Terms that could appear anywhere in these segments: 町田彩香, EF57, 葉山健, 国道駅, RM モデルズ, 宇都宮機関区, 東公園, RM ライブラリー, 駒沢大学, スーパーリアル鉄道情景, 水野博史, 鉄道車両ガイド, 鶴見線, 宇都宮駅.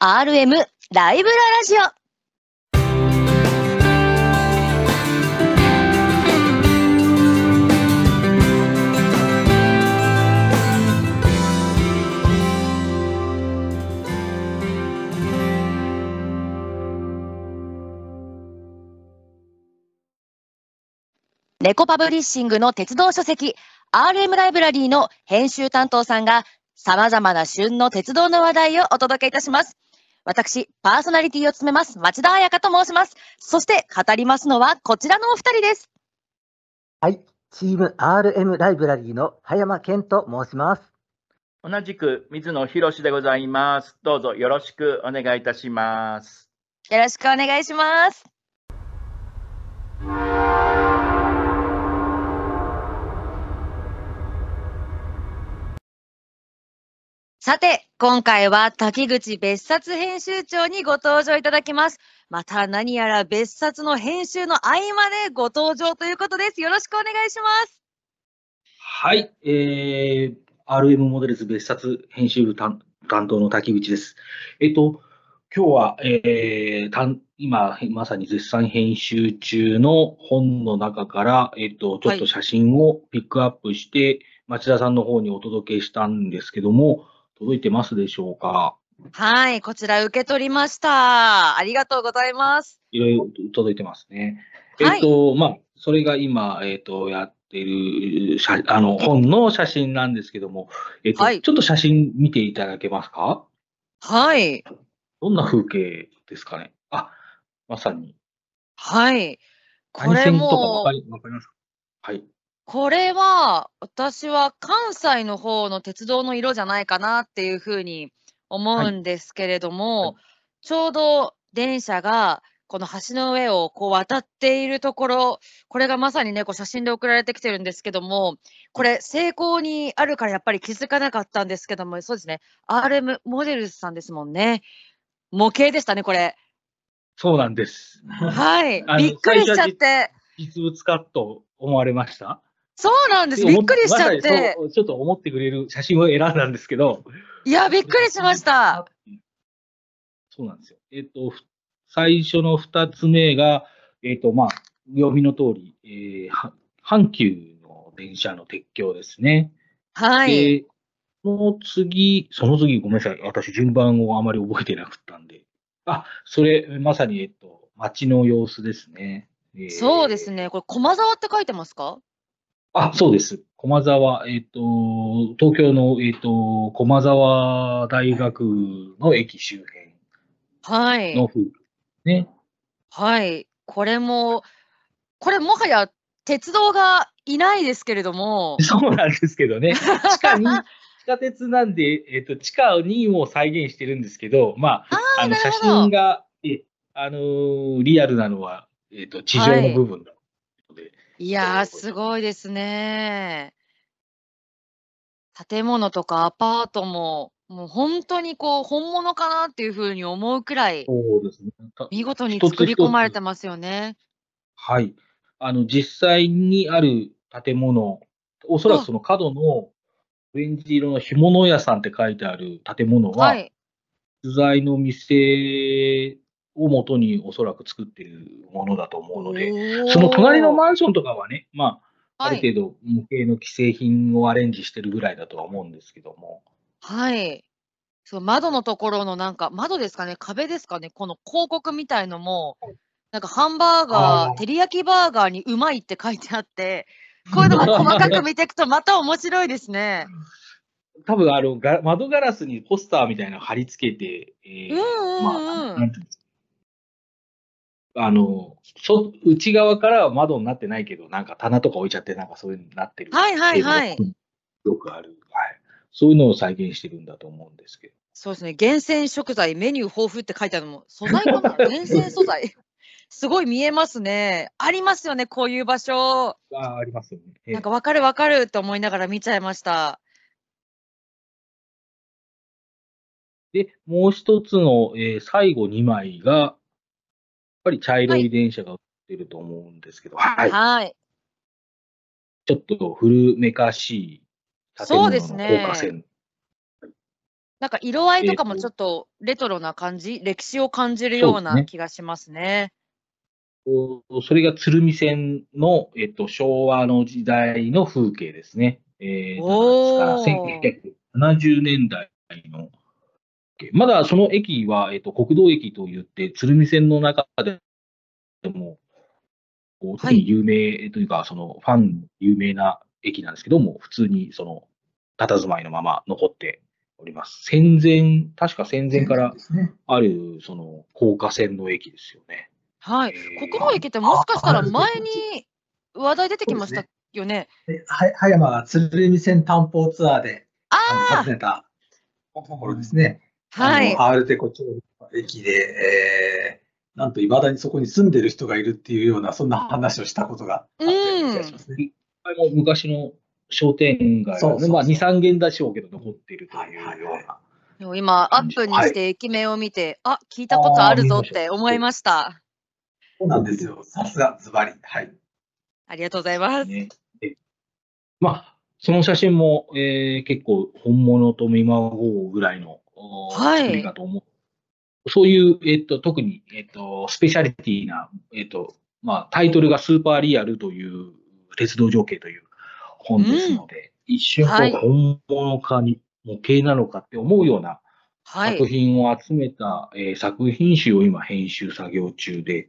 RM ライブララジオ。猫パブリッシングの鉄道書籍 RM ライブラリーの編集担当さんが様々な旬の鉄道の話題をお届けいたします。私、パーソナリティを務めます、町田彩香と申します。そして、語りますのは、こちらのお二人です。はい、チーム RM ライブラリーの葉山健と申します。同じく、水野博史でございます。どうぞよろしくお願いいたします。よろしくお願いします。さて、今回は滝口別冊編集長にご登場いただきます。また何やら別冊の編集の合間でご登場ということです。よろしくお願いします。はい、RM モデルズ別冊編集部担当の滝口です。今日は、今まさに絶賛編集中の本の中から、ちょっと写真をピックアップして、はい、町田さんの方にお届けしたんですけども、届いてますでしょうか。はい、こちら受け取りました。ありがとうございます。いろいろ届いてますね。はい、それが今、やってる本の写真なんですけども、はい、ちょっと写真見ていただけますか。はい。どんな風景ですかね。あ、まさに。はい。これも。わかりますか。はい。これは私は関西の方の鉄道の色じゃないかなっていうふうに思うんですけれども、はいはい、ちょうど電車がこの橋の上をこう渡っているところ、これがまさにね、こう写真で送られてきてるんですけども、これ成功にあるからやっぱり気づかなかったんですけども、そうですね、RM モデルズさんですもんね。模型でしたね、これ。そうなんです。はい、びっくりしちゃって。実物かと思われました？そうなんです。びっくりしちゃって。ま、ちょっと思ってくれる写真を選んだんですけど。いや、びっくりしました。そうなんですよ。最初の2つ目が、読みの通り、阪急の電車の鉄橋ですね。はい。その次、ごめんなさい。私、順番をあまり覚えてなかったんで。あ、それ、まさに、街の様子ですね。そうですね。これ、駒沢って書いてますか？あ、そうです。駒沢、東京の、駒沢大学の駅周辺の風景ね。はい。これもはや鉄道がいないですけれども。そうなんですけどね。地下鉄なんで、地下2を再現してるんですけど、写真が、リアルなのは、地上の部分だ。はい、いやー、すごいですね。建物とかアパートも、もう本当にこう、本物かなっていうふうに思うくらい、そうですね、見事に作り込まれてますよね。はい。実際にある建物、おそらくその角のオレンジ色の干物屋さんって書いてある建物は、はい、取材の店を元におそらく作っているものだと思うので、その隣のマンションとかはね、ある程度模型の既製品をアレンジしてるぐらいだとは思うんですけども。はい。そう、窓のところのなんか窓ですかね、壁ですかね、この広告みたいのもなんかハンバーガー、照り焼きバーガーにうまいって書いてあって、こういうのも細かく見ていくとまた面白いですね。多分窓ガラスにポスターみたいなの貼り付けて、なんていうんですか。内側からは窓になってないけど、なんか棚とか置いちゃって、なんかそういうのになってる。はいはいはい。よくある。はい。そういうのを再現してるんだと思うんですけど。そうですね。厳選食材、メニュー豊富って書いてあるのも、素材かな？厳選素材。すごい見えますね。ありますよね、こういう場所。ありますよね。なんかわかるって思いながら見ちゃいました。で、もう一つの、最後2枚が、やっぱり茶色い電車が映ってると思うんですけど、はい。はい、ちょっと古めかしい建物の高架線、ね、なんか色合いとかもちょっとレトロな感じ、歴史を感じるような気がしますね。それが鶴見線の、昭和の時代の風景ですね。1970年代の。まだその駅は、国道駅といって、鶴見線の中でも、特に有名というか、そのファン有名な駅なんですけども、普通にその佇まいのまま残っております。戦前、確か戦前からある、その高架線の駅ですよね。はい、国道駅ってもしかしたら前に話題出てきましたよね。葉山が鶴見線担保ツアーで訪ねたところですね。はい、アールデコ調理駅で、なんといまだにそこに住んでる人がいるっていうような、そんな話をしたことがあったような気がしますね。昔の商店街が2、3軒だしをけど残っているというような。今、アップにして駅名を見て、あ、聞いたことあるぞって思いました。そうなんですよ。さすが、ズバリ。はい。ありがとうございます。まあ、その写真も、結構、本物と見まごうぐらいの作りかと思う。はい、そういう、特に、スペシャリティな、まあ、タイトルがスーパーリアルという、鉄道情景という本ですので、うん、一瞬、本物かに、模型なのかって思うような作品を集めた、はい、作品集を今、編集作業中で、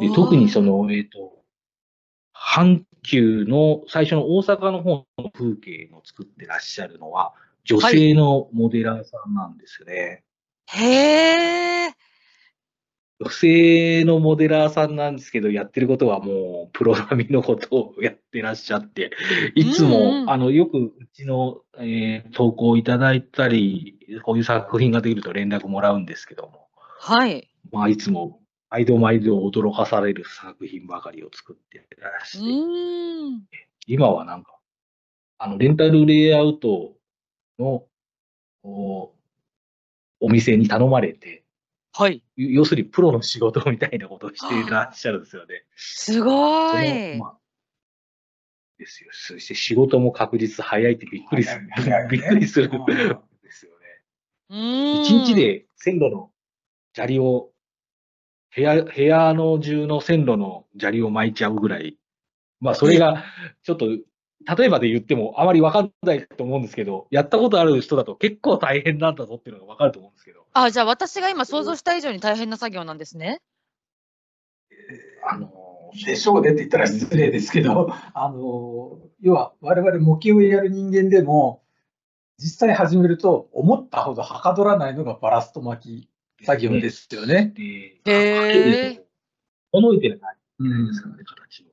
で特にその、阪急の最初の大阪の方の風景を作ってらっしゃるのは、女性のモデラーさんなんですね。はい、へえ。女性のモデラーさんなんですけど、やってることはもう、プロ並みのことをやってらっしゃって、いつも、うんうん、よくうちの、投稿いただいたり、こういう作品ができると連絡もらうんですけども。はい。まあ、いつも、毎度毎度驚かされる作品ばかりを作ってらっしゃって、今はなんか、レンタルレイアウトのお店に頼まれて、はい。要するにプロの仕事みたいなことをしていらっしゃるんですよね。すごーい。ですよ。そして仕事も確実早いってびっくりするんですよね。一日で線路の砂利を、部屋の中の線路の砂利を巻いちゃうぐらい、まあ、それがちょっと、例えばで言っても、あまり分かんないと思うんですけど、やったことある人だと結構大変なんだぞっていうのが分かると思うんですけど。あ、じゃあ、私が今、想像した以上に大変な作業なんですね。でしょうねって言ったら失礼ですけど、要は、我々模型をやる人間でも、実際始めると、思ったほどはかどらないのがバラスト巻き作業ですよね。届いてないですからね、形を。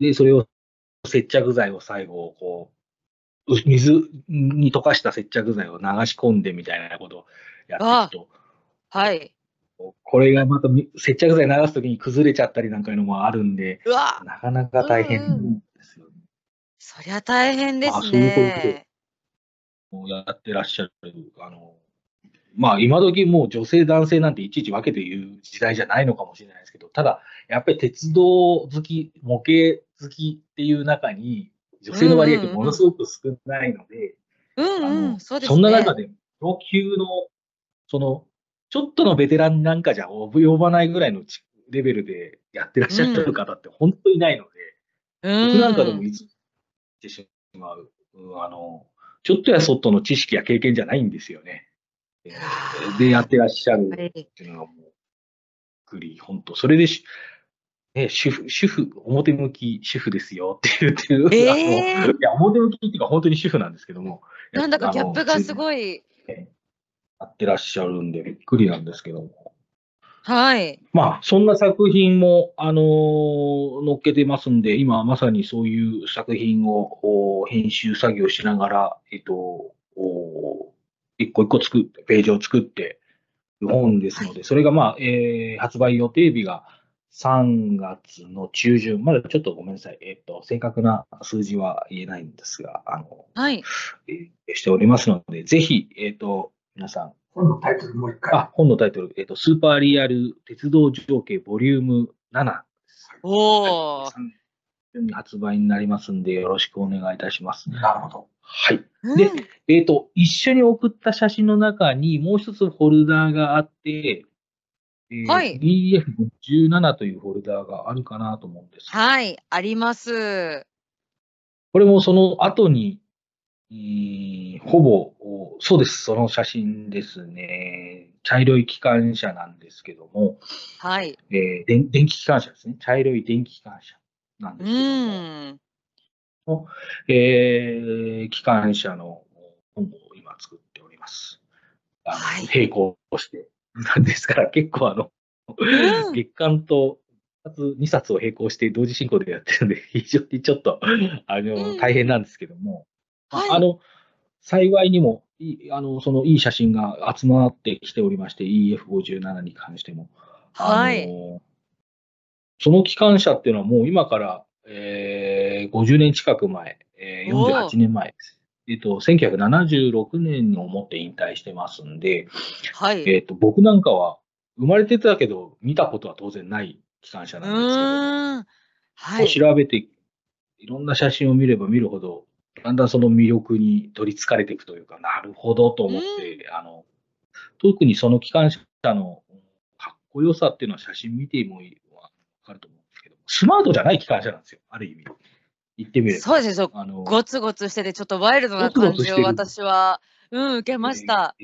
で、それを接着剤を最後、こう、水に溶かした接着剤を流し込んでみたいなことをやっていくと。はい。これがまた接着剤流すときに崩れちゃったりなんかいうのもあるんで、なかなか大変ですよね。そりゃ大変ですね。やってらっしゃる、まあ、今時もう女性男性なんていちいち分けて言う時代じゃないのかもしれないですけど、ただやっぱり鉄道好き模型好きっていう中に女性の割合ってものすごく少ないので、そんな中で上級のそのちょっとのベテランなんかじゃ及ばないぐらいのレベルでやってらっしゃる方って本当にいないので、僕なんかでもいつも言ってしまう、ちょっとやそっとの知識や経験じゃないんですよね。で、やってらっしゃるっていうのがもう、くり、本当それで主婦、表向き主婦ですよっていう、いや、表向きっていうか本当に主婦なんですけども。なんだかギャップがすごい。やってらっしゃるんで、びっくりなんですけども。はい。まあ、そんな作品も、載っけてますんで、今まさにそういう作品を編集作業しながら、一個一個作って、ページを作ってる本ですので、それがまあ、発売予定日が3月の中旬、まだちょっとごめんなさい、正確な数字は言えないんですが、はい。しておりますので、ぜひ、皆さん、本のタイトルもう一回。あ、本のタイトル、スーパーリアル鉄道情景ボリューム7です。おー。発売になりますんで、よろしくお願いいたします。なるほど。はい。で、一緒に送った写真の中にもう一つフォルダーがあって、はい、DF57 というフォルダーがあるかなと思うんです。はい、あります。これもその後に、ほぼ、そうです、その写真ですね。茶色い機関車なんですけども、はい。電気機関車ですね。茶色い電気機関車なんですけども、機関車の本を今作っております。はい、並行して。ですから結構月刊と2冊を並行して同時進行でやってるんで、非常にちょっと大変なんですけども、はい、幸いにもそのいい写真が集まってきておりまして、EF57 に関しても。はい、その機関車っていうのはもう今から、50年近く前、48年前です。1976年をもって引退してますんで、はい、僕なんかは生まれてたけど見たことは当然ない機関車なんですけど、はい、調べていろんな写真を見れば見るほど、だんだんその魅力に取りつかれていくというか、なるほどと思って、特にその機関車のかっこよさっていうのは写真見ても分かると思うんですけど、スマートじゃない機関車なんですよ、ある意味。言ってみればそうですよ、ゴツゴツしてて、ちょっとワイルドな感じを私は、受けました。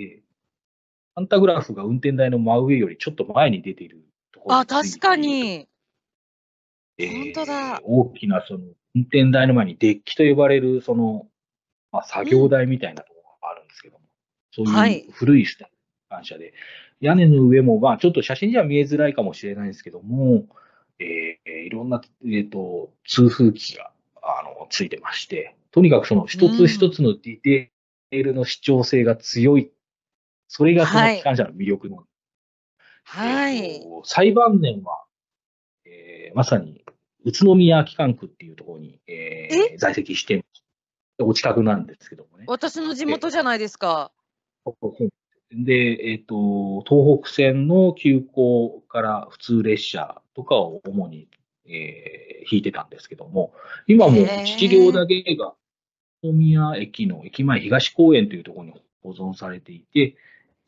パンタグラフが運転台の真上よりちょっと前に出ているところ。あ、確かに。本当だ。大きなその運転台の前にデッキと呼ばれる、その、まあ、作業台みたいなところがあるんですけども、そういう古いスタイルの感謝で、屋根の上も、まあ、ちょっと写真じゃ見えづらいかもしれないんですけども、いろんな、通風機が、ついてまして、とにかくその一つ一つのディテールの主張性が強い。それがその機関車の魅力の。はい。最晩年は、まさに宇都宮機関区っていうところに、在籍してます。お近くなんですけどもね。私の地元じゃないですか。で、東北線の急行から普通列車とかを主に引いてたんですけども、今も7両だけが、宇都宮駅の駅前東公園というところに保存されていて、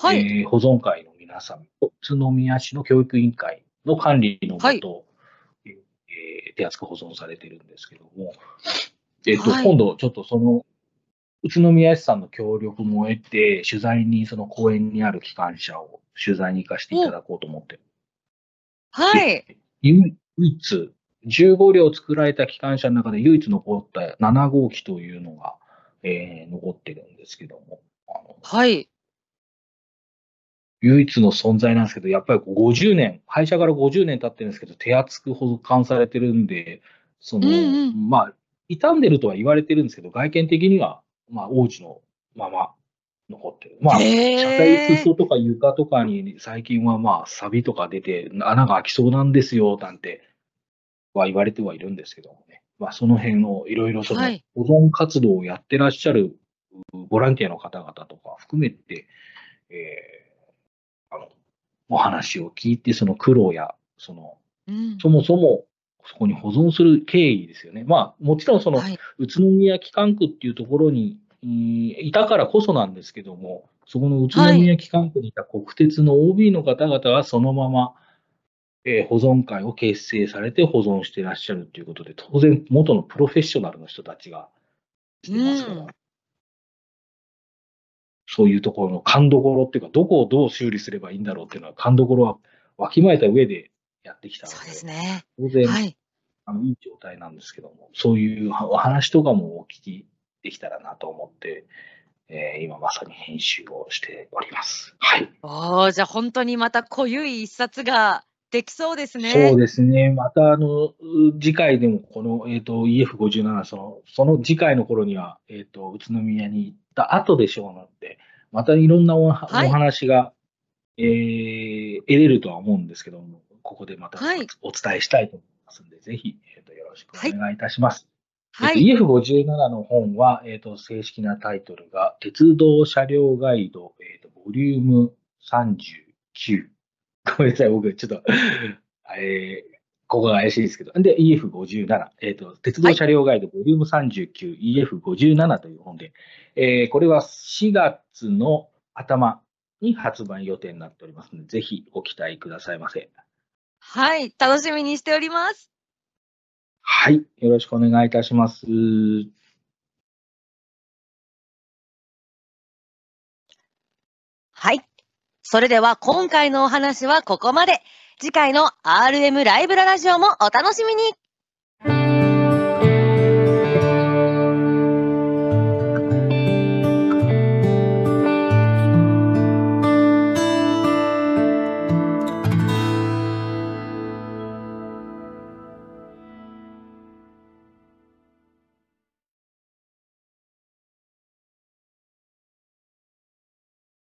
はい、保存会の皆さんと宇都宮市の教育委員会の管理のもと、手厚く保存されてるんですけども、はい、今度ちょっとその、宇都宮市さんの協力も得て、取材に、その公園にある機関車を取材に行かせていただこうと思って。はい。唯一、15両作られた機関車の中で唯一残った7号機というのが、残ってるんですけども。はい。唯一の存在なんですけど、やっぱり50年、廃車から50年経ってるんですけど、手厚く保管されてるんで、まあ、傷んでるとは言われてるんですけど、外見的には、まあ、王子のまま残ってる。まあ、車体、裾とか床とかに最近はまあ、錆とか出て、穴が開きそうなんですよ、なんては言われてはいるんですけどもね。まあ、その辺をいろいろその保存活動をやってらっしゃるボランティアの方々とか含めて、お話を聞いて、その苦労や、そもそもそこに保存する経緯ですよね。まあ、もちろんその、宇都宮機関区っていうところに、いたからこそなんですけども、そこの宇都宮機関区にいた国鉄の OB の方々はそのまま、保存会を結成されて保存していらっしゃるということで、当然元のプロフェッショナルの人たちがしてますから、そういうところの勘どころっていうか、どこをどう修理すればいいんだろうっていうのは、勘どころはわきまえた上でやってきたので、そうですね、当然、はい、いい状態なんですけども、そういうお話とかもお聞きできたらなと思って、今まさに編集をしております。はい。じゃあ本当にまた濃ゆい一冊ができそうですね。そうですね。また次回でもこの、EF57 その次回の頃には、宇都宮に行った後でしょうので、またいろんなはい、お話が、得れるとは思うんですけども、ここでまたお伝えしたいと思いますので、はい、ぜひ、よろしくお願いいたします。はいはい、EF57 の本は、正式なタイトルが、鉄道車両ガイド、ボリューム39。ごめんなさい、僕、ちょっと、ここが怪しいですけど。で、EF57、鉄道車両ガイド、ボリューム39、EF57 という本で、これは4月の頭に発売予定になっておりますので、ぜひお期待くださいませ。はい、楽しみにしております。はい、よろしくお願いいたします。はい、それでは今回のお話はここまで。次回の RM ライブララジオもお楽しみに。